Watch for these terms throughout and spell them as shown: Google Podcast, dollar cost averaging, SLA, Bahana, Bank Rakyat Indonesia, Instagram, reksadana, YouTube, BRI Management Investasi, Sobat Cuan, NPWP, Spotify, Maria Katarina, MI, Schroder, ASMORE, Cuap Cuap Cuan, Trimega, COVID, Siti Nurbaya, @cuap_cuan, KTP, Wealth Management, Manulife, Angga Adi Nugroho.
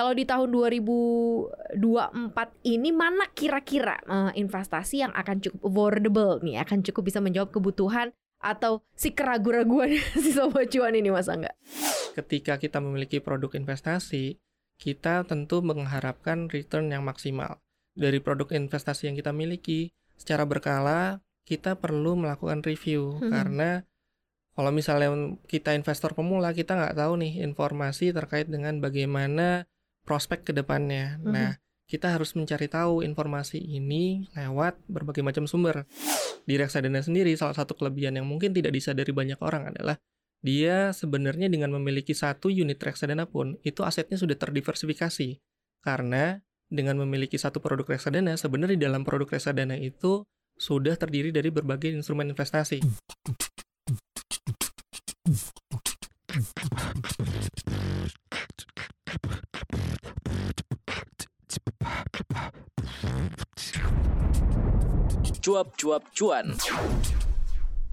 Kalau di tahun 2024 ini mana kira-kira investasi yang akan cukup affordable nih, akan cukup bisa menjawab kebutuhan atau si keraguan-raguan si Sobat Cuan ini, Mas Angga? Ketika kita memiliki produk investasi, kita tentu mengharapkan return yang maksimal. Dari produk investasi yang kita miliki, secara berkala kita perlu melakukan review karena kalau misalnya kita investor pemula, kita nggak tahu nih informasi terkait dengan bagaimana prospek ke depannya. Nah, kita harus mencari tahu informasi ini lewat berbagai macam sumber. Di reksadana sendiri, salah satu kelebihan yang mungkin tidak disadari banyak orang adalah dia sebenarnya dengan memiliki satu unit reksadana pun, itu asetnya sudah terdiversifikasi. Karena dengan memiliki satu produk reksadana, sebenarnya di dalam produk reksadana itu sudah terdiri dari berbagai instrumen investasi. Cuap Cuap Cuan.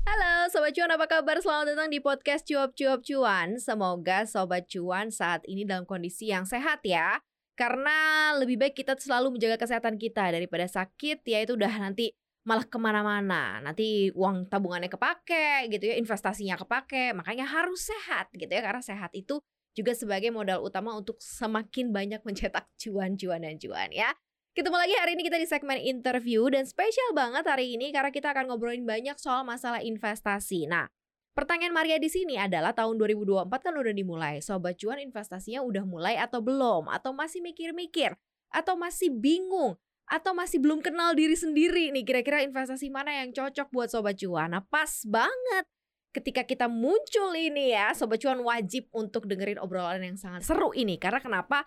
Halo Sobat Cuan, apa kabar? Selamat datang di podcast Cuap Cuap Cuan. Semoga Sobat Cuan saat ini dalam kondisi yang sehat ya. Karena lebih baik kita selalu menjaga kesehatan kita daripada sakit, ya itu udah nanti malah kemana-mana. Nanti uang tabungannya kepake gitu ya, investasinya kepake. Makanya harus sehat gitu ya, karena sehat itu juga sebagai modal utama untuk semakin banyak mencetak cuan-cuan dan cuan ya. Ketemu lagi hari ini kita di segmen interview dan spesial banget hari ini karena kita akan ngobrolin banyak soal masalah investasi. Nah, pertanyaan Maria di sini adalah tahun 2024 kan udah dimulai. Sobat Cuan investasinya udah mulai atau belum? Atau masih mikir-mikir? Atau masih bingung? Atau masih belum kenal diri sendiri nih kira-kira investasi mana yang cocok buat Sobat Cuan? Nah, pas banget ketika kita muncul ini ya, Sobat Cuan wajib untuk dengerin obrolan yang sangat seru ini. Karena kenapa?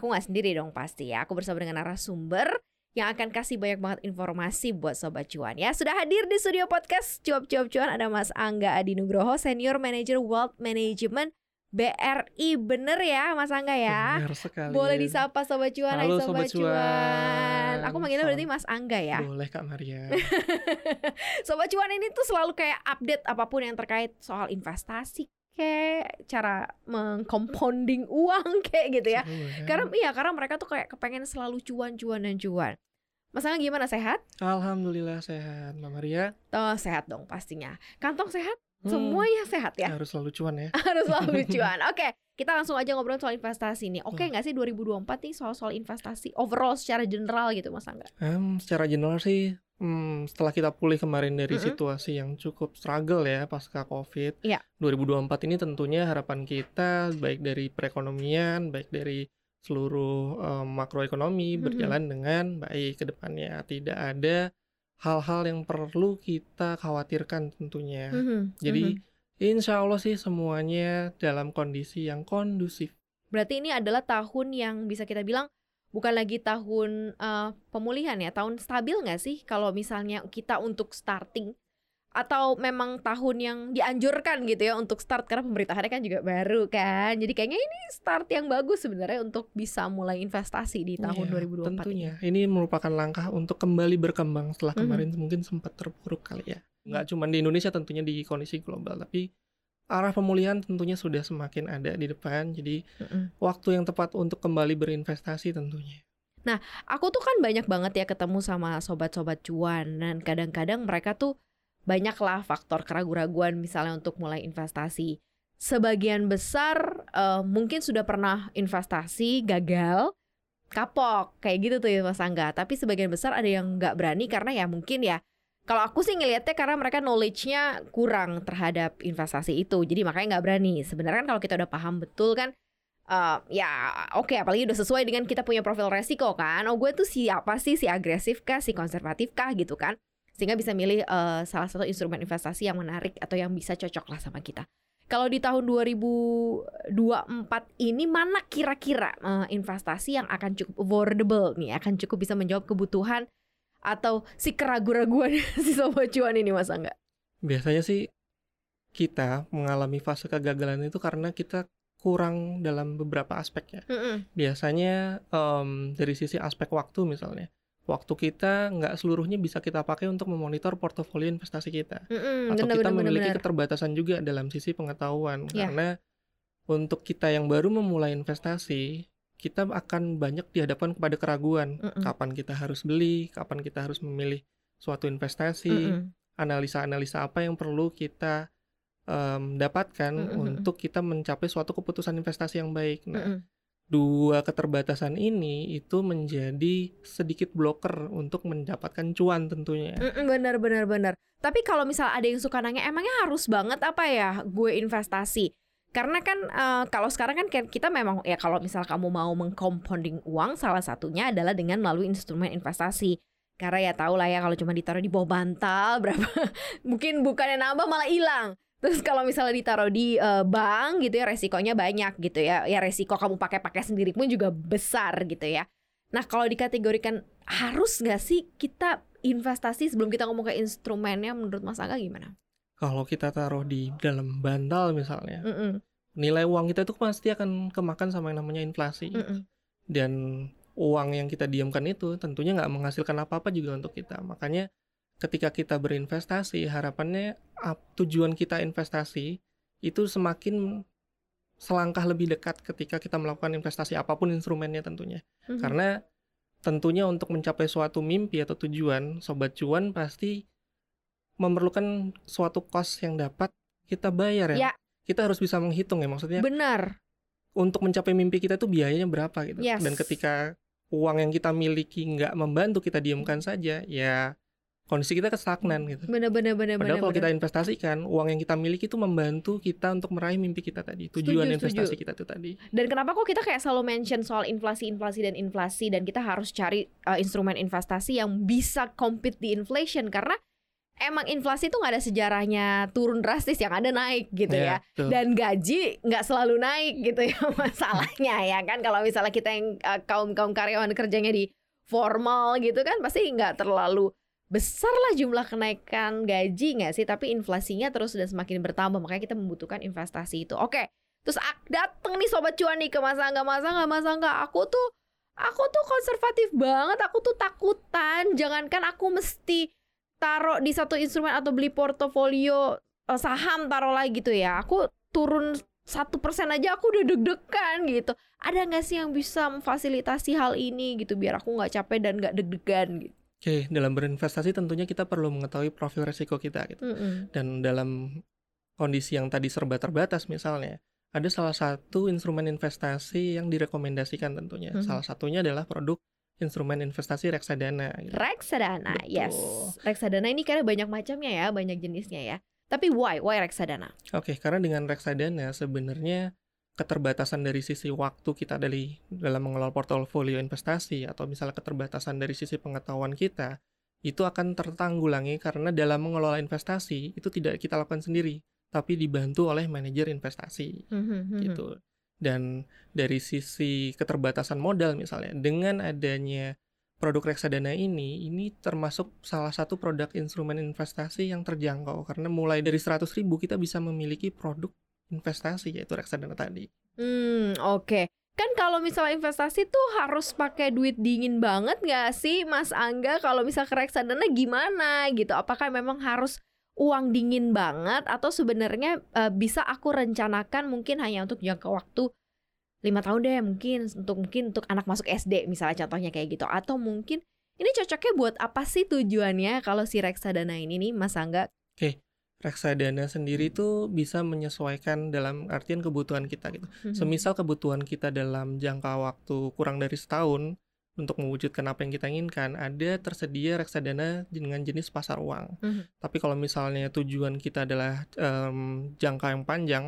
Aku gak sendiri dong pasti ya, aku bersama dengan narasumber yang akan kasih banyak banget informasi buat Sobat Cuan ya. Sudah hadir di studio podcast Cuap Cuap Cuan ada Mas Angga Adi Nugroho, Senior Manager Wealth Management BRI. Bener ya Mas Angga ya? Bener sekali. Boleh disapa Sobat Cuan. Halo Sobat Cuan. Aku manggilnya berarti Mas Angga ya? Boleh Kak Maria. Sobat Cuan ini tuh selalu kayak update apapun yang terkait soal investasi, kayak cara mengcompounding uang kayak gitu ya. Karena mereka tuh kayak kepengen selalu cuan-cuan dan cuan. Mas Angga gimana, sehat? Alhamdulillah sehat, Mbak Maria. Oh, sehat dong pastinya. Kantong sehat? Semuanya sehat ya? Harus selalu cuan ya. Harus selalu cuan. Oke, kita langsung aja ngobrol soal investasi nih. Oke nggak sih 2024 nih soal-soal investasi overall secara general gitu Mas Angga? Secara general sih setelah kita pulih kemarin dari situasi yang cukup struggle ya pasca COVID, 2024 ini tentunya harapan kita baik dari perekonomian, baik dari seluruh makroekonomi berjalan dengan baik ke depannya. Tidak ada hal-hal yang perlu kita khawatirkan tentunya. Jadi insya Allah sih semuanya dalam kondisi yang kondusif. Berarti ini adalah tahun yang bisa kita bilang bukan lagi tahun pemulihan ya, tahun stabil nggak sih kalau misalnya kita untuk starting? Atau memang tahun yang dianjurkan gitu ya untuk start karena pemerintahannya kan juga baru kan? Jadi kayaknya ini start yang bagus sebenarnya untuk bisa mulai investasi di tahun 2024. Tentunya, ini merupakan langkah untuk kembali berkembang setelah kemarin mungkin sempat terpuruk kali ya. Nggak cuma di Indonesia tentunya, di kondisi global, tapi arah pemulihan tentunya sudah semakin ada di depan. Jadi waktu yang tepat untuk kembali berinvestasi tentunya. Nah, aku tuh kan banyak banget ya ketemu sama sobat-sobat cuan. Dan kadang-kadang mereka tuh banyaklah faktor keraguan-raguan misalnya untuk mulai investasi. Sebagian besar mungkin sudah pernah investasi, gagal, kapok. Kayak gitu tuh ya Mas Angga. Tapi sebagian besar ada yang nggak berani karena ya mungkin ya, kalau aku sih ngelihatnya karena mereka knowledge-nya kurang terhadap investasi itu. Jadi makanya nggak berani. Sebenarnya kan kalau kita udah paham betul kan, apalagi udah sesuai dengan kita punya profil resiko kan. Oh gue tuh siapa sih, si agresif kah, si konservatif kah gitu kan. Sehingga bisa milih salah satu instrumen investasi yang menarik atau yang bisa cocok lah sama kita. Kalau di tahun 2024 ini mana kira-kira investasi yang akan cukup affordable nih, akan cukup bisa menjawab kebutuhan atau si keraguan-raguan si Sobat Cuan ini Mas Angga? Biasanya sih kita mengalami fase kegagalan itu karena kita kurang dalam beberapa aspek ya. Biasanya dari sisi aspek waktu misalnya. Waktu kita nggak seluruhnya bisa kita pakai untuk memonitor portofolio investasi kita. Atau bener, kita memiliki keterbatasan juga dalam sisi pengetahuan. Karena untuk kita yang baru memulai investasi, kita akan banyak dihadapkan kepada keraguan. Kapan kita harus beli, kapan kita harus memilih suatu investasi, analisa-analisa apa yang perlu kita dapatkan untuk kita mencapai suatu keputusan investasi yang baik. Nah, dua keterbatasan ini itu menjadi sedikit blocker untuk mendapatkan cuan tentunya. Benar. Tapi kalau misal ada yang suka nanya, emangnya harus banget apa ya gue investasi? Karena kan kalau sekarang kan kita memang ya kalau misal kamu mau mengcompounding uang, salah satunya adalah dengan melalui instrumen investasi. Karena ya tau lah ya kalau cuma ditaruh di bawah bantal berapa mungkin bukannya nambah malah hilang. Terus kalau misalnya ditaruh di bank gitu ya resikonya banyak gitu ya. Ya resiko kamu pakai-pakai sendiri pun juga besar gitu ya. Nah kalau dikategorikan harus gak sih kita investasi sebelum kita ngomong ke instrumennya, menurut Mas Angga gimana? Kalau kita taruh di dalam bantal misalnya, nilai uang kita itu pasti akan kemakan sama yang namanya inflasi. Dan uang yang kita diamkan itu tentunya gak menghasilkan apa-apa juga untuk kita. Makanya ketika kita berinvestasi, harapannya tujuan kita investasi itu semakin selangkah lebih dekat ketika kita melakukan investasi apapun instrumennya tentunya. Karena tentunya untuk mencapai suatu mimpi atau tujuan, Sobat Cuan pasti memerlukan suatu cost yang dapat kita bayar ya. Kita harus bisa menghitung ya maksudnya. Benar. Untuk mencapai mimpi kita tuh biayanya berapa gitu. Yes. Dan ketika uang yang kita miliki nggak membantu, kita diamkan saja ya, kondisi kita stagnan gitu. Padahal kalau kita investasikan, uang yang kita miliki itu membantu kita untuk meraih mimpi kita tadi. Tujuan investasi kita itu tadi. Dan kenapa kok kita kayak selalu mention soal inflasi, dan kita harus cari instrumen investasi yang bisa compete di inflation? Karena emang inflasi itu gak ada sejarahnya turun drastis, yang ada naik gitu ya. Dan gaji gak selalu naik gitu ya masalahnya ya kan. Kalau misalnya kita yang kaum karyawan kerjanya di formal gitu kan, pasti gak terlalu besar lah jumlah kenaikan gaji gak sih? Tapi inflasinya terus udah semakin bertambah, makanya kita membutuhkan investasi itu. Oke, terus dateng nih Sobat Cuan nih ke Mas Angga, aku tuh konservatif banget, aku tuh takutan. Jangankan aku mesti taruh di satu instrumen atau beli portofolio saham taruhlah gitu ya, aku turun 1% aja aku udah deg-degan gitu. Ada gak sih yang bisa memfasilitasi hal ini gitu, biar aku gak capek dan gak deg-degan gitu? Oke, dalam berinvestasi tentunya kita perlu mengetahui profil risiko kita gitu. Dan dalam kondisi yang tadi serba terbatas misalnya, ada salah satu instrumen investasi yang direkomendasikan tentunya. Salah satunya adalah produk instrumen investasi reksadana gitu. Reksadana, betul. Yes. Reksadana ini karena banyak macamnya ya, banyak jenisnya ya. Tapi why reksadana? Oke, karena dengan reksadana sebenarnya keterbatasan dari sisi waktu kita dalam mengelola portofolio investasi, atau misalnya keterbatasan dari sisi pengetahuan kita, itu akan tertanggulangi karena dalam mengelola investasi itu tidak kita lakukan sendiri, tapi dibantu oleh manajer investasi gitu. Dan dari sisi keterbatasan modal misalnya, dengan adanya produk reksadana ini termasuk salah satu produk instrumen investasi yang terjangkau, karena mulai dari 100.000 kita bisa memiliki produk investasi, yaitu reksadana tadi. Oke. Kan kalau misalnya investasi tuh harus pakai duit dingin banget gak sih Mas Angga? Kalau misalnya ke reksadana gimana gitu? Apakah memang harus uang dingin banget, atau sebenarnya bisa aku rencanakan mungkin hanya untuk jangka waktu 5 tahun deh, mungkin untuk anak masuk SD misalnya contohnya kayak gitu? Atau mungkin ini cocoknya buat apa sih tujuannya kalau si reksadana ini nih Mas Angga? Oke. Reksadana sendiri itu bisa menyesuaikan dalam artian kebutuhan kita gitu. Semisal kebutuhan kita dalam jangka waktu kurang dari setahun untuk mewujudkan apa yang kita inginkan, ada tersedia reksadana dengan jenis pasar uang. Tapi kalau misalnya tujuan kita adalah jangka yang panjang,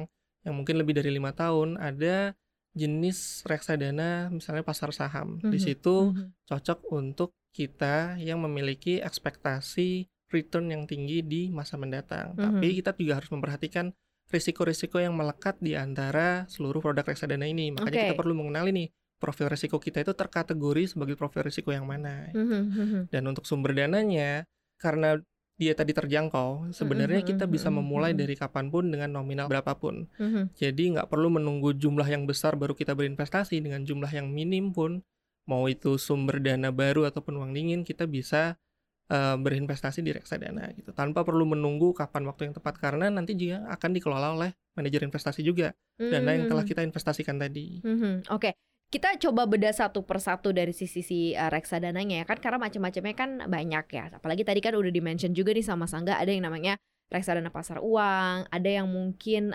yang mungkin lebih dari 5 tahun, ada jenis reksadana misalnya pasar saham. Di situ cocok untuk kita yang memiliki ekspektasi return yang tinggi di masa mendatang. Tapi kita juga harus memperhatikan risiko-risiko yang melekat di antara seluruh produk reksadana ini. Makanya kita perlu mengenali nih, profil risiko kita itu terkategori sebagai profil risiko yang mana. Dan untuk sumber dananya, karena dia tadi terjangkau, sebenarnya kita bisa memulai dari kapanpun dengan nominal berapapun. Jadi nggak perlu menunggu jumlah yang besar baru kita berinvestasi. Dengan jumlah yang minim pun, mau itu sumber dana baru ataupun uang dingin, kita bisa berinvestasi di reksadana gitu, tanpa perlu menunggu kapan waktu yang tepat, karena nanti juga akan dikelola oleh manajer investasi juga dana yang telah kita investasikan tadi. Oke. Kita coba bedah satu persatu dari sisi reksadananya ya kan, karena macam-macamnya kan banyak ya. Apalagi tadi kan udah di-mention juga nih sama Angga, ada yang namanya reksadana pasar uang, ada yang mungkin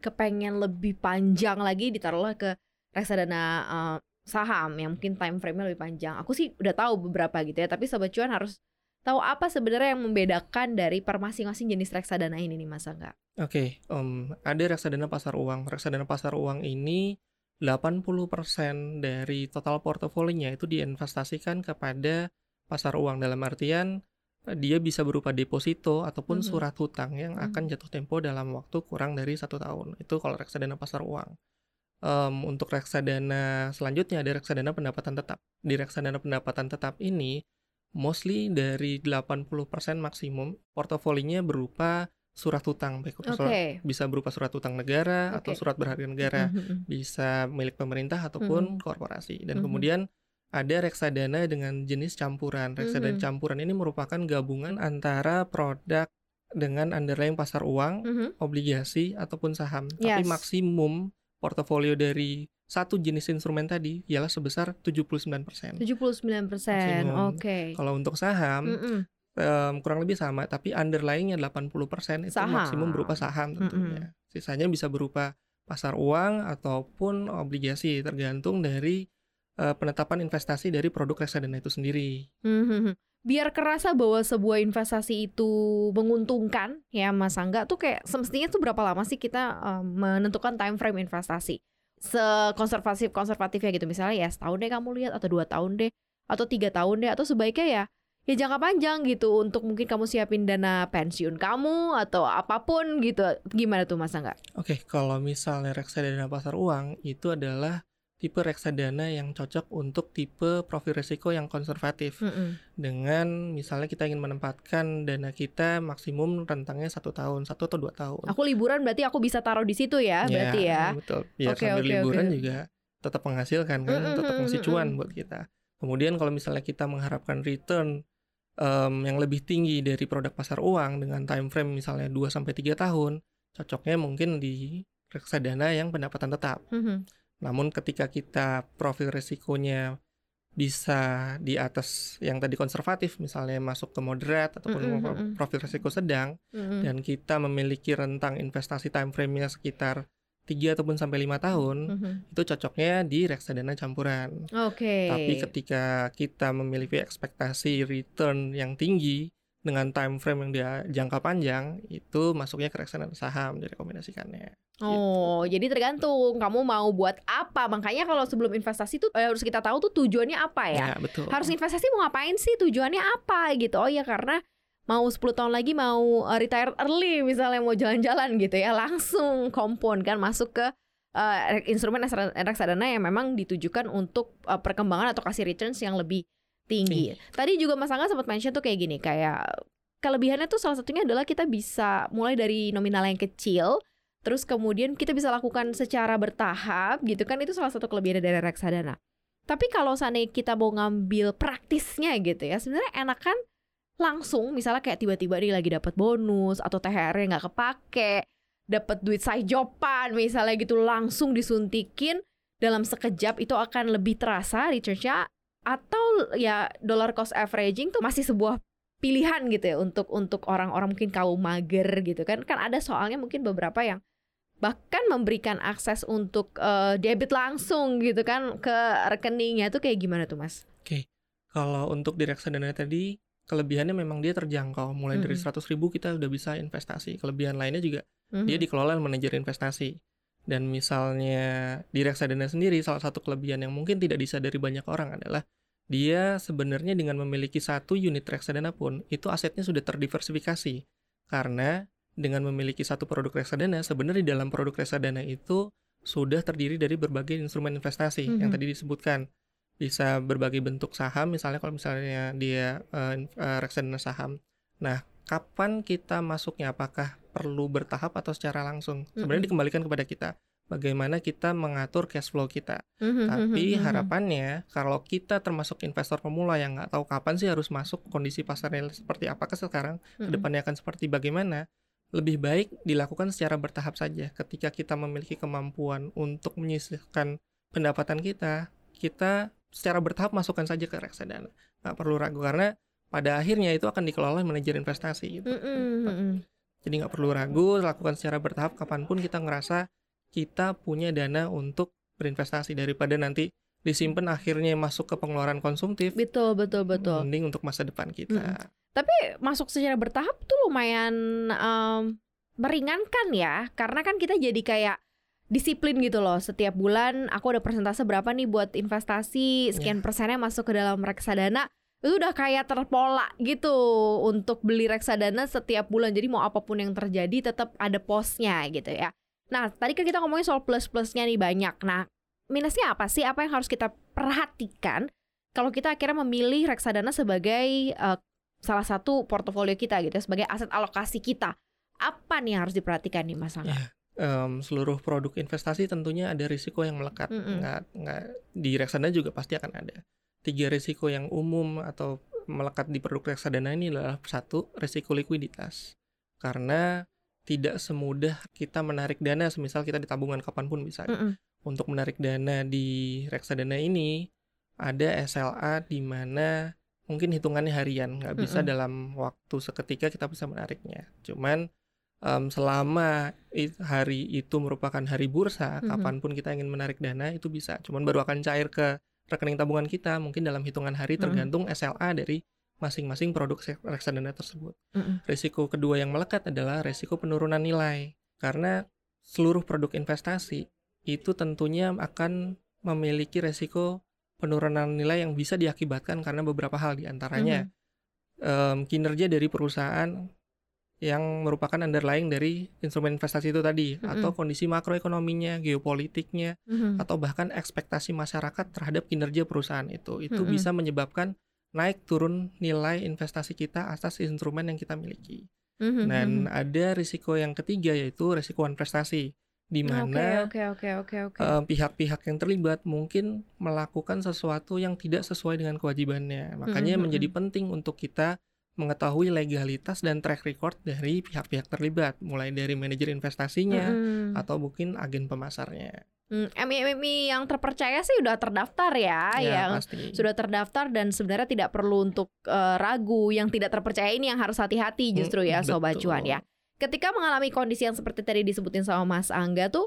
kepengen lebih panjang lagi ditaruhlah ke reksadana saham yang mungkin time frame-nya lebih panjang. Aku sih udah tahu beberapa gitu ya, tapi Sobat Cuan harus tahu apa sebenarnya yang membedakan dari per masing-masing jenis reksadana ini nih Mas Angga. Oke, ada reksadana pasar uang. Reksadana pasar uang ini 80% dari total portofolinya itu diinvestasikan kepada pasar uang, dalam artian dia bisa berupa deposito ataupun surat hutang yang akan jatuh tempo dalam waktu kurang dari 1 tahun. Itu kalau reksadana pasar uang. Untuk reksadana selanjutnya ada reksadana pendapatan tetap. Di reksadana pendapatan tetap ini mostly dari 80% maksimum portofolinya berupa surat hutang, baik bisa berupa surat hutang negara atau surat berharga negara, bisa milik pemerintah ataupun korporasi. Dan kemudian ada reksadana dengan jenis campuran. Reksadana campuran ini merupakan gabungan antara produk dengan underlying pasar uang, obligasi ataupun saham. Tapi maksimum portofolio dari satu jenis instrumen tadi ialah sebesar 79%. 79%. Kalau untuk saham kurang lebih sama, tapi underlyingnya 80% itu saham. Maksimum berupa saham tentunya. Sisanya bisa berupa pasar uang ataupun obligasi, tergantung dari penetapan investasi dari produk reksadana itu sendiri. Biar kerasa bahwa sebuah investasi itu menguntungkan ya Mas Angga, tuh kayak semestinya tuh berapa lama sih kita menentukan time frame investasi sekonservatif-konservatifnya gitu. Misalnya ya setahun deh kamu lihat, atau 2 tahun deh, atau 3 tahun deh, atau sebaiknya ya jangka panjang gitu, untuk mungkin kamu siapin dana pensiun kamu atau apapun gitu. Gimana tuh Mas Angga? Oke, kalau misalnya reksadana pasar uang itu adalah tipe reksadana yang cocok untuk tipe profil risiko yang konservatif. Dengan misalnya kita ingin menempatkan dana kita maksimum rentangnya 1 tahun, 1 atau 2 tahun. Aku liburan berarti aku bisa taruh di situ ya, berarti ya. Betul. Biar sambil liburan juga tetap menghasilkan kan, tetap ngasih cuan buat kita. Kemudian kalau misalnya kita mengharapkan return yang lebih tinggi dari produk pasar uang dengan time frame misalnya 2-3 tahun, cocoknya mungkin di reksadana yang pendapatan tetap. Namun ketika kita profil risikonya bisa di atas yang tadi konservatif, misalnya masuk ke moderat ataupun profil risiko sedang, dan kita memiliki rentang investasi time frame-nya sekitar 3 ataupun sampai 5 tahun, itu cocoknya di reksadana campuran. Tapi ketika kita memiliki ekspektasi return yang tinggi dengan time frame yang dia jangka panjang, itu masuknya ke reksadana saham direkomendasikannya. Jadi tergantung kamu mau buat apa. Makanya kalau sebelum investasi tuh harus kita tahu tuh tujuannya apa ya. Betul. Harus investasi mau ngapain sih, tujuannya apa gitu. Oh ya, karena mau 10 tahun lagi mau retire early misalnya, mau jalan-jalan gitu ya, langsung kompon kan masuk ke instrumen reksadana yang memang ditujukan untuk perkembangan atau kasih returns yang lebih tinggi. Tadi juga Mas Angga sempat mention tuh kayak gini, kayak kelebihannya tuh salah satunya adalah kita bisa mulai dari nominal yang kecil, terus kemudian kita bisa lakukan secara bertahap gitu kan. Itu salah satu kelebihan dari reksadana. Tapi kalau seandainya kita mau ngambil praktisnya gitu ya, sebenarnya enak kan langsung, misalnya kayak tiba-tiba dia lagi dapat bonus atau THR-nya nggak kepake, dapat duit side job-an misalnya gitu, langsung disuntikin dalam sekejap, itu akan lebih terasa return-nya. Atau ya dollar cost averaging tuh masih sebuah pilihan gitu ya untuk orang-orang mungkin kaum mager gitu kan. Kan ada soalnya mungkin beberapa yang bahkan memberikan akses untuk debit langsung gitu kan ke rekeningnya. Tuh kayak gimana tuh Mas? Oke, kalau untuk di reksadana tadi kelebihannya memang dia terjangkau. Mulai dari 100.000 kita udah bisa investasi. Kelebihan lainnya juga dia dikelola manajer investasi. Dan misalnya di reksadana sendiri, salah satu kelebihan yang mungkin tidak disadari banyak orang adalah dia sebenarnya dengan memiliki satu unit reksadana pun itu asetnya sudah terdiversifikasi. Karena dengan memiliki satu produk reksadana, sebenarnya di dalam produk reksadana itu sudah terdiri dari berbagai instrumen investasi yang tadi disebutkan. Bisa berbagai bentuk saham, misalnya kalau misalnya dia reksadana saham. Nah, kapan kita masuknya? Apakah perlu bertahap atau secara langsung? Sebenarnya dikembalikan kepada kita, bagaimana kita mengatur cash flow kita. Tapi harapannya kalau kita termasuk investor pemula yang nggak tahu kapan sih harus masuk, kondisi pasarnya seperti apakah sekarang, kedepannya akan seperti bagaimana, lebih baik dilakukan secara bertahap saja. Ketika kita memiliki kemampuan untuk menyisihkan pendapatan kita, kita secara bertahap masukkan saja ke reksadana. Nggak perlu ragu, karena pada akhirnya itu akan dikelola manajer investasi gitu. Jadi nggak perlu ragu, lakukan secara bertahap kapanpun kita ngerasa kita punya dana untuk berinvestasi, daripada nanti disimpan akhirnya masuk ke pengeluaran konsumtif. Betul. Mending untuk masa depan kita. Tapi masuk secara bertahap tuh lumayan meringankan ya, karena kan kita jadi kayak disiplin gitu loh. Setiap bulan aku ada persentase berapa nih buat investasi, sekian persennya masuk ke dalam reksadana. Itu udah kayak terpola gitu untuk beli reksadana setiap bulan. Jadi mau apapun yang terjadi tetap ada posnya gitu ya. Nah tadi kan kita ngomongin soal plus-plusnya nih banyak. Nah minusnya apa sih? Apa yang harus kita perhatikan kalau kita akhirnya memilih reksadana sebagai salah satu portofolio kita gitu, sebagai aset alokasi kita? Apa nih yang harus diperhatikan nih Mas Angga? Seluruh produk investasi tentunya ada risiko yang melekat. Nggak, di reksadana juga pasti akan ada. 3 risiko yang umum atau melekat di produk reksadana ini adalah, 1, risiko likuiditas. Karena tidak semudah kita menarik dana, semisal kita di tabungan kapanpun bisa. Untuk menarik dana di reksadana ini ada SLA di mana mungkin hitungannya harian, nggak bisa dalam waktu seketika kita bisa menariknya. Cuman selama hari itu merupakan hari bursa, kapanpun kita ingin menarik dana itu bisa. Cuman baru akan cair ke rekening tabungan kita mungkin dalam hitungan hari, tergantung SLA dari masing-masing produk reksadana tersebut. Risiko kedua yang melekat adalah risiko penurunan nilai, karena seluruh produk investasi itu tentunya akan memiliki resiko penurunan nilai yang bisa diakibatkan karena beberapa hal, diantaranya kinerja dari perusahaan yang merupakan underlying dari instrumen investasi itu tadi, atau kondisi makroekonominya, geopolitiknya, atau bahkan ekspektasi masyarakat terhadap kinerja perusahaan itu bisa menyebabkan naik turun nilai investasi kita atas instrumen yang kita miliki. Dan ada risiko yang ketiga, yaitu risiko investasi, di mana pihak-pihak yang terlibat mungkin melakukan sesuatu yang tidak sesuai dengan kewajibannya. Makanya menjadi penting untuk kita mengetahui legalitas dan track record dari pihak-pihak terlibat, mulai dari manajer investasinya atau mungkin agen pemasarnya. MIMI yang terpercaya sih udah terdaftar ya yang pasti sudah terdaftar, dan sebenarnya tidak perlu untuk ragu. Yang tidak terpercaya ini yang harus hati-hati justru ya Sobat Cuan ya. Ketika mengalami kondisi yang seperti tadi disebutin sama Mas Angga tuh,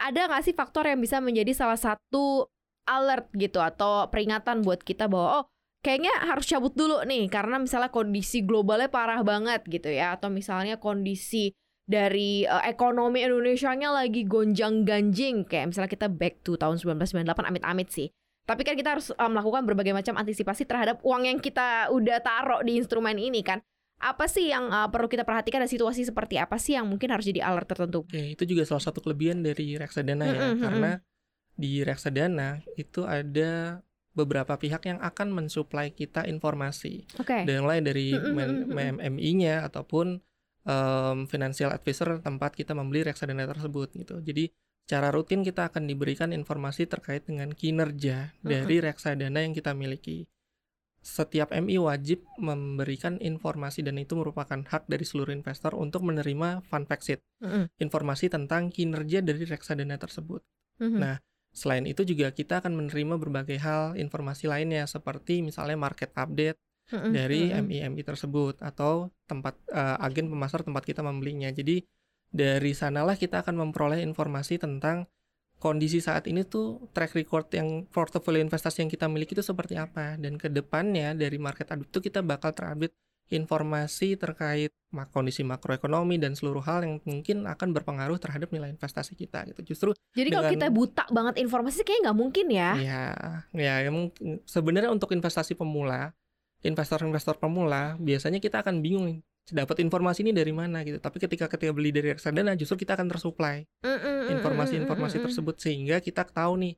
ada nggak sih faktor yang bisa menjadi salah satu alert gitu atau peringatan buat kita bahwa oh kayaknya harus cabut dulu nih, karena misalnya kondisi globalnya parah banget gitu ya, atau misalnya kondisi dari ekonomi Indonesia-nya lagi gonjang-ganjing, kayak misalnya kita back to tahun 1998, amit-amit sih. Tapi kan kita harus melakukan berbagai macam antisipasi terhadap uang yang kita udah taruh di instrumen ini kan. Apa sih yang perlu kita perhatikan, dan situasi seperti apa sih yang mungkin harus jadi alert tertentu? Oke, itu juga salah satu kelebihan dari reksadana ya, karena di reksadana itu ada beberapa pihak yang akan mensuplai kita informasi, dan mulai dari MMI-nya ataupun financial advisor tempat kita membeli reksadana tersebut gitu. Jadi secara rutin kita akan diberikan informasi terkait dengan kinerja dari reksadana yang kita miliki. Setiap MI wajib memberikan informasi, dan itu merupakan hak dari seluruh investor untuk menerima fun fact sheet, informasi tentang kinerja dari reksadana tersebut. Nah, selain itu juga kita akan menerima berbagai hal informasi lainnya, seperti misalnya market update dari MI-MI tersebut, atau tempat agen pemasar tempat kita membelinya. Jadi dari sanalah kita akan memperoleh informasi tentang kondisi saat ini tuh, track record yang portofolio investasi yang kita miliki itu seperti apa, dan ke depannya dari market update itu kita bakal terupdate informasi terkait kondisi makroekonomi dan seluruh hal yang mungkin akan berpengaruh terhadap nilai investasi kita gitu. Justru jadi kalau kita buta banget informasi kayaknya nggak mungkin ya. Ya sebenarnya untuk investasi pemula, investor-investor pemula biasanya kita akan bingung dapat informasi ini dari mana gitu. Tapi ketika beli dari reksadana justru kita akan tersuplai informasi-informasi tersebut, sehingga kita tahu nih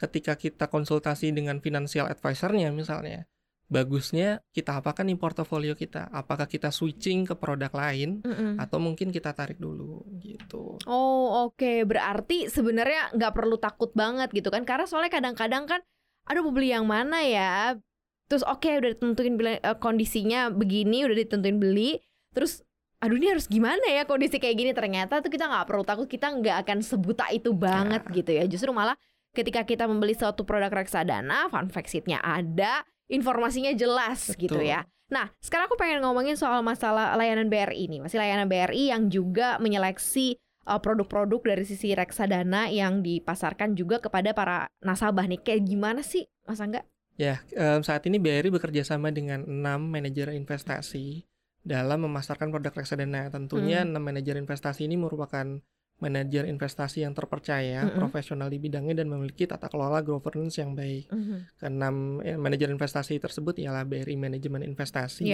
ketika kita konsultasi dengan financial advisor-nya misalnya, bagusnya kita apakan nih portofolio kita? Apakah kita switching ke produk lain atau mungkin kita tarik dulu gitu. Oh, oke. Berarti sebenarnya nggak perlu takut banget gitu kan, karena soalnya kadang-kadang kan aduh mau beli yang mana ya? Terus oke, udah ditentuin kondisinya begini, udah ditentuin beli. Terus aduh ini harus gimana ya kondisi kayak gini, ternyata tuh kita gak perlu takut, kita gak akan sebuta itu banget gitu ya. Justru malah ketika kita membeli suatu produk reksadana, fun fact sheet-nya ada, informasinya jelas. Betul. Gitu ya. Nah, sekarang aku pengen ngomongin soal masalah layanan BRI nih. Masih layanan BRI yang juga menyeleksi produk-produk dari sisi reksadana yang dipasarkan juga kepada para nasabah nih. Kayak gimana sih, Mas Angga? Ya, saat ini BRI bekerja sama dengan 6 manajer investasi dalam memasarkan produk reksadana. Tentunya 6 manajer investasi ini merupakan manajer investasi yang terpercaya, profesional di bidangnya, dan memiliki tata kelola governance yang baik. Keenam manajer investasi tersebut ialah BRI Management Investasi,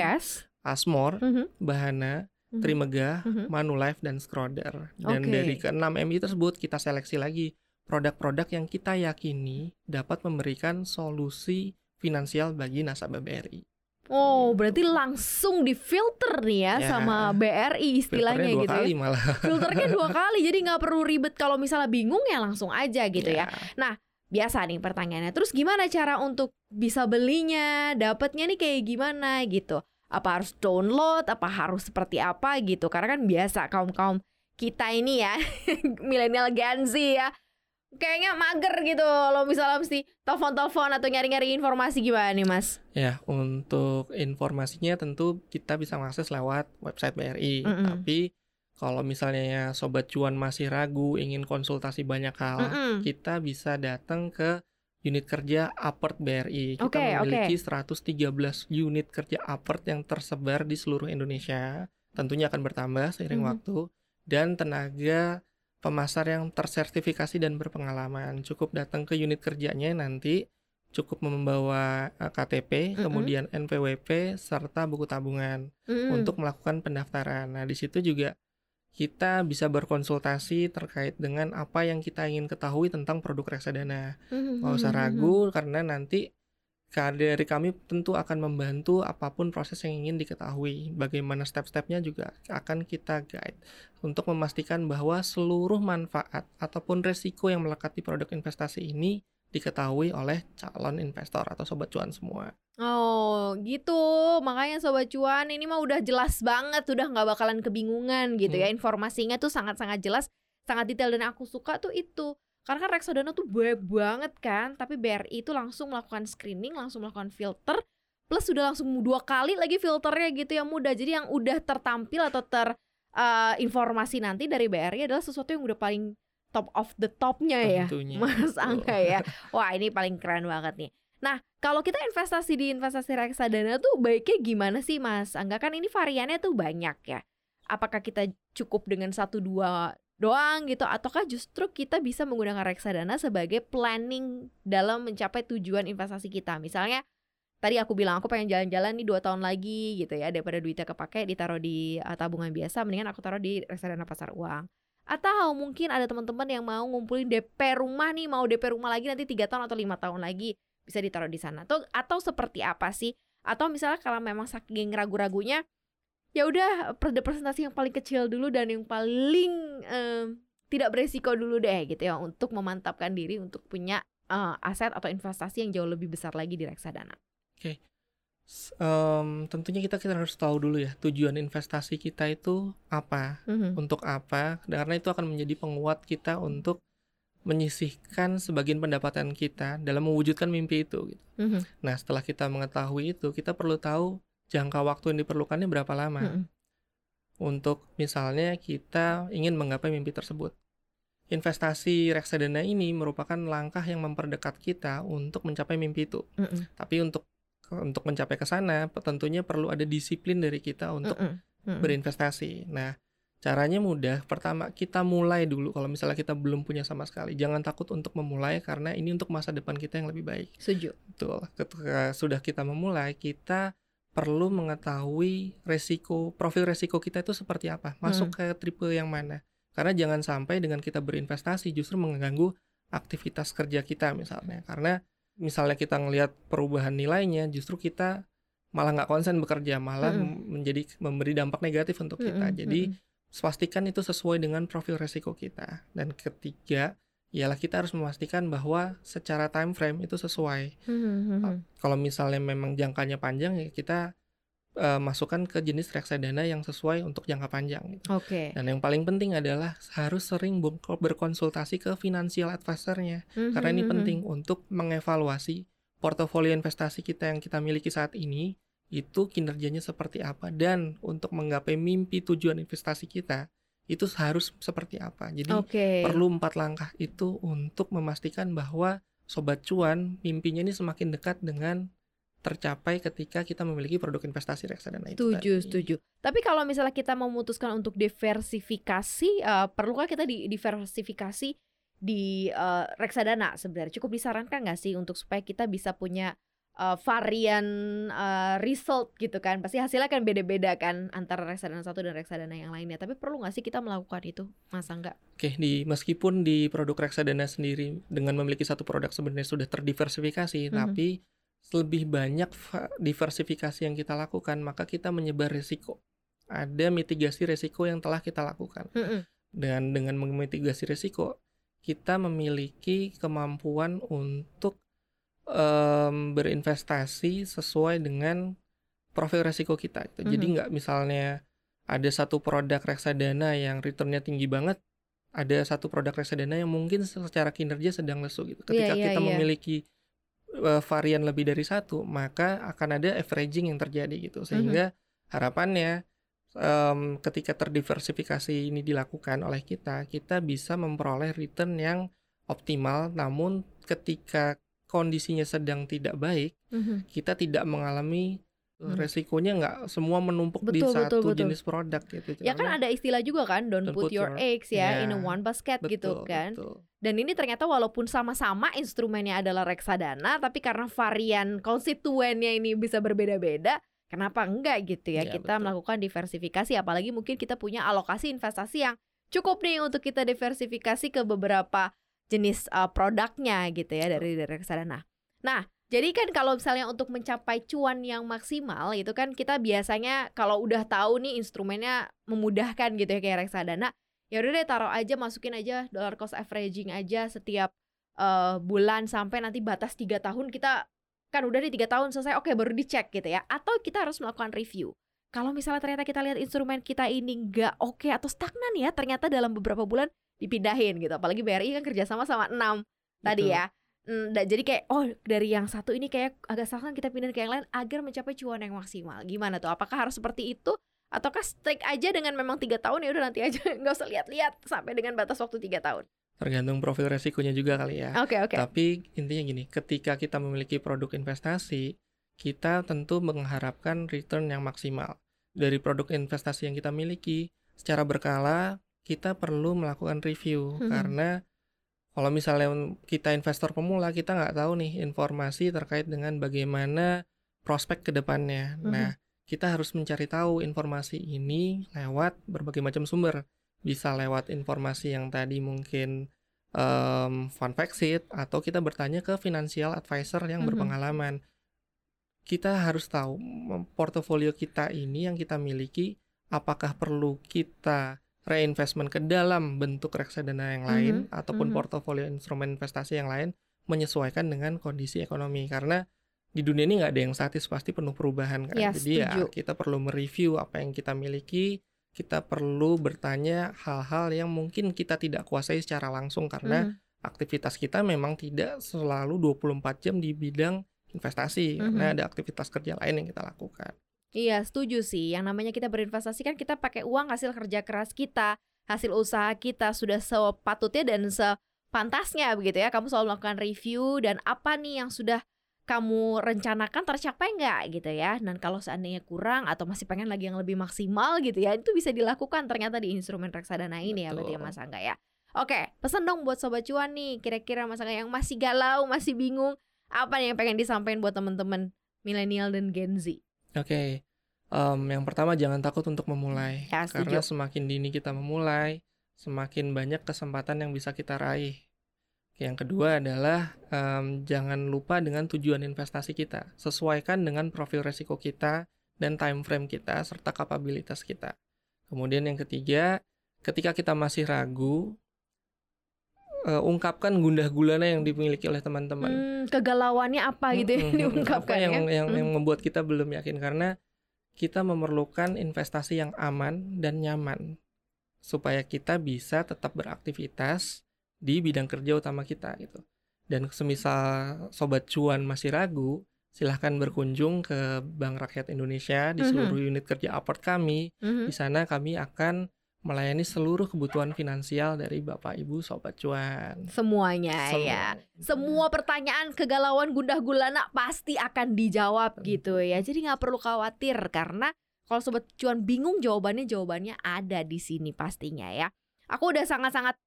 ASMORE, Bahana, Trimega, Manulife, dan Schroder. Dan dari keenam MI tersebut kita seleksi lagi produk-produk yang kita yakini dapat memberikan solusi finansial bagi nasabah BRI. Oh, berarti langsung difilter nih ya, sama BRI istilahnya gitu ya. Filternya 2 kali malah. Filternya 2 kali, jadi nggak perlu ribet. Kalau misalnya bingung ya langsung aja gitu ya. Nah, biasa nih pertanyaannya. Terus gimana cara untuk bisa belinya, dapatnya nih kayak gimana gitu? Apa harus download? Apa harus seperti apa gitu? Karena kan biasa kaum-kaum kita ini ya, milenial Gen Z ya, kayaknya mager gitu lo misalnya mesti telepon-telepon atau nyari-nyari informasi. Gimana nih, Mas? Ya, untuk informasinya tentu kita bisa mengakses lewat website BRI. Tapi kalau misalnya Sobat Cuan masih ragu ingin konsultasi banyak hal, kita bisa datang ke unit kerja APERT BRI. Kita memiliki 113 unit kerja APERT yang tersebar di seluruh Indonesia. Tentunya akan bertambah seiring waktu. Dan tenaga pemasar yang tersertifikasi dan berpengalaman. Cukup datang ke unit kerjanya nanti, cukup membawa KTP, kemudian NPWP, serta buku tabungan untuk melakukan pendaftaran. Nah, di situ juga kita bisa berkonsultasi terkait dengan apa yang kita ingin ketahui tentang produk reksadana. Nggak usah ragu, karena nanti dari kami tentu akan membantu apapun proses yang ingin diketahui. Bagaimana step-stepnya juga akan kita guide untuk memastikan bahwa seluruh manfaat ataupun resiko yang melekat di produk investasi ini diketahui oleh calon investor atau Sobat Cuan semua. Oh gitu, makanya Sobat Cuan ini mah udah jelas banget, udah gak bakalan kebingungan gitu ya. Informasinya tuh sangat-sangat jelas, sangat detail, dan aku suka tuh itu. Karena kan reksadana tuh banyak banget kan, tapi BRI itu langsung melakukan screening, langsung melakukan filter, plus udah langsung 2 kali lagi filternya gitu ya, mudah. Jadi yang udah tertampil atau terinformasi nanti dari BRI adalah sesuatu yang udah paling top of the topnya ya, Mas Angga ya. Wah, ini paling keren banget nih. Nah, kalau kita investasi di investasi reksadana tuh baiknya gimana sih, Mas Angga? Kan ini variannya tuh banyak ya. Apakah kita cukup dengan 1-2 doang gitu, ataukah justru kita bisa menggunakan reksadana sebagai planning dalam mencapai tujuan investasi kita? Misalnya tadi aku bilang aku pengen jalan-jalan nih 2 tahun lagi gitu ya, daripada duitnya kepake ditaruh di tabungan biasa, mendingan aku taruh di reksadana pasar uang. Atau mungkin ada teman-teman yang mau ngumpulin DP rumah nih, mau DP rumah lagi nanti 3 tahun atau 5 tahun lagi, bisa ditaruh di sana. Atau seperti apa sih? Atau misalnya kalau memang saking ragu-ragunya, ya udah presentasi yang paling kecil dulu dan yang paling tidak beresiko dulu deh gitu ya, untuk memantapkan diri untuk punya aset atau investasi yang jauh lebih besar lagi di reksadana. Oke. Tentunya kita harus tahu dulu ya tujuan investasi kita itu apa, untuk apa, karena itu akan menjadi penguat kita untuk menyisihkan sebagian pendapatan kita dalam mewujudkan mimpi itu gitu. Nah, setelah kita mengetahui itu, kita perlu tahu jangka waktu yang diperlukannya berapa lama. Untuk misalnya kita ingin menggapai mimpi tersebut. Investasi reksadana ini merupakan langkah yang memperdekat kita untuk mencapai mimpi itu. Tapi untuk mencapai ke sana tentunya perlu ada disiplin dari kita untuk berinvestasi. Nah, caranya mudah. Pertama, kita mulai dulu. Kalau misalnya kita belum punya sama sekali, jangan takut untuk memulai, karena ini untuk masa depan kita yang lebih baik. Setuju. Betul. Ketika sudah kita memulai, kita perlu mengetahui resiko, profil resiko kita itu seperti apa, masuk ke tipe yang mana. Karena jangan sampai dengan kita berinvestasi justru mengganggu aktivitas kerja kita misalnya. Karena misalnya kita ngelihat perubahan nilainya, justru kita malah nggak konsen bekerja, malah memberi dampak negatif untuk kita. Jadi pastikan itu sesuai dengan profil resiko kita. Dan ketiga ialah kita harus memastikan bahwa secara time frame itu sesuai. Kalau misalnya memang jangkanya panjang, ya kita masukkan ke jenis reksadana yang sesuai untuk jangka panjang. Oke. Dan yang paling penting adalah harus sering berkonsultasi ke financial advisor-nya, karena ini penting untuk mengevaluasi portofolio investasi kita yang kita miliki saat ini itu kinerjanya seperti apa, dan untuk menggapai mimpi tujuan investasi kita itu harus seperti apa. Jadi perlu 4 langkah itu untuk memastikan bahwa Sobat Cuan mimpinya ini semakin dekat dengan tercapai ketika kita memiliki produk investasi reksadana itu. Setuju. Tapi kalau misalnya kita memutuskan untuk diversifikasi, perlukah kita diversifikasi di reksadana sebenarnya? Cukup disarankan nggak sih untuk supaya kita bisa punya varian result gitu kan? Pasti hasilnya kan beda-beda kan antara reksadana satu dan reksadana yang lainnya. Tapi perlu nggak sih kita melakukan itu, Mas Angga? Oke, meskipun di produk reksadana sendiri dengan memiliki satu produk sebenarnya sudah terdiversifikasi, tapi lebih banyak diversifikasi yang kita lakukan, maka kita menyebar risiko. Ada mitigasi risiko yang telah kita lakukan. Dan dengan memitigasi risiko, kita memiliki kemampuan untuk berinvestasi sesuai dengan profil risiko kita. Jadi nggak misalnya ada satu produk reksadana yang returnnya tinggi banget, ada satu produk reksadana yang mungkin secara kinerja sedang lesu gitu. Ketika kita memiliki varian lebih dari satu, maka akan ada averaging yang terjadi gitu, sehingga harapannya ketika terdiversifikasi ini dilakukan oleh kita, kita bisa memperoleh return yang optimal. Namun ketika kondisinya sedang tidak baik, kita tidak mengalami resikonya nggak semua menumpuk di satu jenis produk gitu. Ya kan ada istilah juga kan, don't put your eggs in one basket, betul. Dan ini ternyata walaupun sama-sama instrumennya adalah reksadana, tapi karena varian konstituennya ini bisa berbeda-beda, kenapa enggak gitu ya kita melakukan diversifikasi. Apalagi mungkin kita punya alokasi investasi yang cukup nih untuk kita diversifikasi ke beberapa jenis produknya gitu ya dari reksadana. Nah, jadi kan kalau misalnya untuk mencapai cuan yang maksimal itu kan kita biasanya kalau udah tahu nih instrumennya memudahkan gitu ya kayak reksadana, ya udah deh taruh aja, masukin aja dollar cost averaging aja setiap bulan sampai nanti batas 3 tahun kita kan udah di 3 tahun selesai, oke baru dicek gitu ya. Atau kita harus melakukan review. Kalau misalnya ternyata kita lihat instrumen kita ini nggak oke atau stagnan ya ternyata dalam beberapa bulan dipindahin gitu. Apalagi BRI kan kerjasama sama 6 tadi ya. Jadi kayak dari yang satu ini kayak agak salah, kita pindahin ke yang lain agar mencapai cuan yang maksimal. Gimana tuh? Apakah harus seperti itu? Ataukah strik aja dengan memang 3 tahun ya udah nanti aja nggak usah lihat-lihat sampai dengan batas waktu 3 tahun? Tergantung profil resikonya juga kali ya. Oke. Tapi intinya gini, ketika kita memiliki produk investasi, kita tentu mengharapkan return yang maksimal. Dari produk investasi yang kita miliki, secara berkala kita perlu melakukan review karena kalau misalnya kita investor pemula, kita nggak tahu nih informasi terkait dengan bagaimana prospek ke depannya. Nah, kita harus mencari tahu informasi ini lewat berbagai macam sumber. Bisa lewat informasi yang tadi mungkin fun fact sheet, atau kita bertanya ke financial advisor yang berpengalaman. Kita harus tahu portofolio kita ini yang kita miliki, apakah perlu kita reinvestment ke dalam bentuk reksadana yang lain ataupun portofolio instrumen investasi yang lain menyesuaikan dengan kondisi ekonomi, karena di dunia ini nggak ada yang statis, pasti penuh perubahan kan. Jadi ya kita perlu mereview apa yang kita miliki, kita perlu bertanya hal-hal yang mungkin kita tidak kuasai secara langsung karena aktivitas kita memang tidak selalu 24 jam di bidang investasi, karena ada aktivitas kerja lain yang kita lakukan. Iya, setuju sih. Yang namanya kita berinvestasi kan kita pakai uang hasil kerja keras kita, hasil usaha kita sudah sepatutnya dan sepantasnya begitu ya. Kamu selalu melakukan review dan apa nih yang sudah kamu rencanakan tercapai nggak gitu ya. Dan kalau seandainya kurang atau masih pengen lagi yang lebih maksimal gitu ya, itu bisa dilakukan ternyata di instrumen reksadana ini. Betul. Ya berarti ya Mas Angga ya. Oke, pesan dong buat Sobat Cuan nih, kira-kira Mas Angga yang masih galau, masih bingung, apa nih yang pengen disampaikan buat teman-teman milenial dan Gen Z? Oke, yang pertama jangan takut untuk memulai ya, karena semakin dini kita memulai, semakin banyak kesempatan yang bisa kita raih. Yang kedua adalah jangan lupa dengan tujuan investasi kita, sesuaikan dengan profil risiko kita dan time frame kita serta kapabilitas kita. Kemudian yang ketiga, ketika kita masih ragu, ungkapkan gundah gulana yang dimiliki oleh teman-teman. Kegalauannya apa gitu ya diungkapkan. Yang membuat kita belum yakin, karena kita memerlukan investasi yang aman dan nyaman supaya kita bisa tetap beraktivitas di bidang kerja utama kita gitu. Dan semisal Sobat Cuan masih ragu, silahkan berkunjung ke Bank Rakyat Indonesia di seluruh unit kerja Apart kami. Di sana kami akan melayani seluruh kebutuhan finansial dari Bapak Ibu Sobat Cuan. Semuanya. Ya. Semua pertanyaan, kegalauan, gundah gulana pasti akan dijawab gitu ya. Jadi nggak perlu khawatir karena kalau Sobat Cuan bingung jawabannya ada di sini pastinya ya. Aku udah sangat-sangat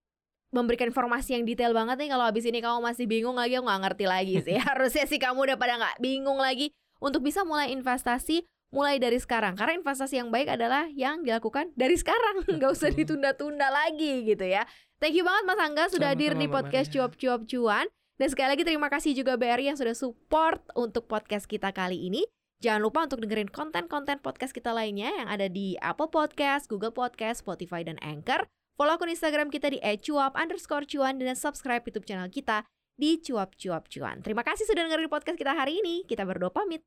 memberikan informasi yang detail banget nih. Kalau abis ini kamu masih bingung lagi, aku gak ngerti lagi sih. Harusnya sih kamu udah pada gak bingung lagi untuk bisa mulai investasi mulai dari sekarang. Karena investasi yang baik adalah yang dilakukan dari sekarang, gak usah ditunda-tunda lagi gitu ya. Thank you banget Mas Angga sudah hadir di podcast Cuap Cuap Cuan. Dan sekali lagi terima kasih juga BRI yang sudah support untuk podcast kita kali ini. Jangan lupa untuk dengerin konten-konten podcast kita lainnya yang ada di Apple Podcast, Google Podcast, Spotify, dan Anchor. Follow akun Instagram kita di @cuap_cuan dan subscribe YouTube channel kita di Cuap Cuap Cuan. Terima kasih sudah dengerin podcast kita hari ini. Kita berdua pamit.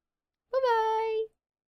Bye-bye.